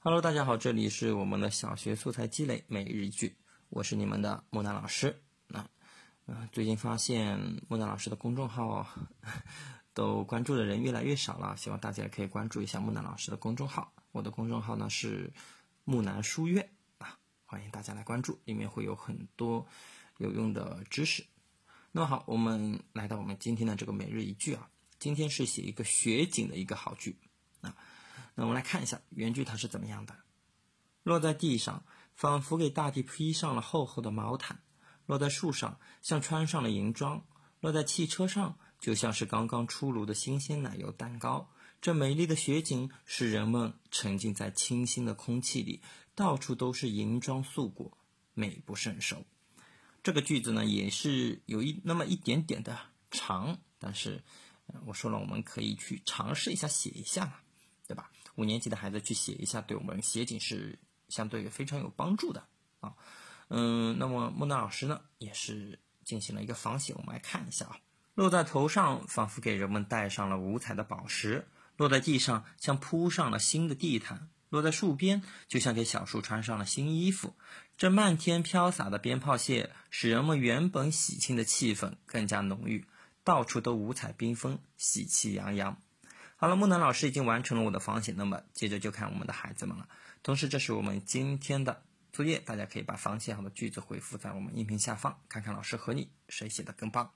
Hello， 大家好，这里是我们的小学素材积累每日一句，我是你们的莫娜老师。最近发现莫娜老师的公众号都关注的人越来越少了，希望大家也可以关注一下木南老师的公众号。我的公众号呢是木南书院欢迎大家来关注，里面会有很多有用的知识。那么好，我们来到我们今天的这个每日一句啊，今天是写一个雪景的一个好句啊。那我们来看一下原句它是怎么样的。落在地上，仿佛给大地披上了厚厚的毛毯；落在树上，像穿上了银装；落在汽车上，就像是刚刚出炉的新鲜奶油蛋糕。这美丽的雪景使人们沉浸在清新的空气里，到处都是银装素裹，美不胜收。这个句子呢也是有那么一点点的长，但是我说了，我们可以去尝试一下写一下，对吧？5年级的孩子去写一下，对我们写景是相对非常有帮助的啊。那么莫娜老师呢也是进行了一个仿写，我们来看一下啊。落在头上，仿佛给人们戴上了五彩的宝石；落在地上，像铺上了新的地毯；落在树边，就像给小树穿上了新衣服。这漫天飘洒的鞭炮屑，使人们原本喜庆的气氛更加浓郁，到处都五彩缤纷，喜气洋洋。好了，木南老师已经完成了我的仿写，那么接着就看我们的孩子们了。同时，这是我们今天的作业，大家可以把仿写好的句子回复在我们音频下方，看看老师和你谁写的更棒。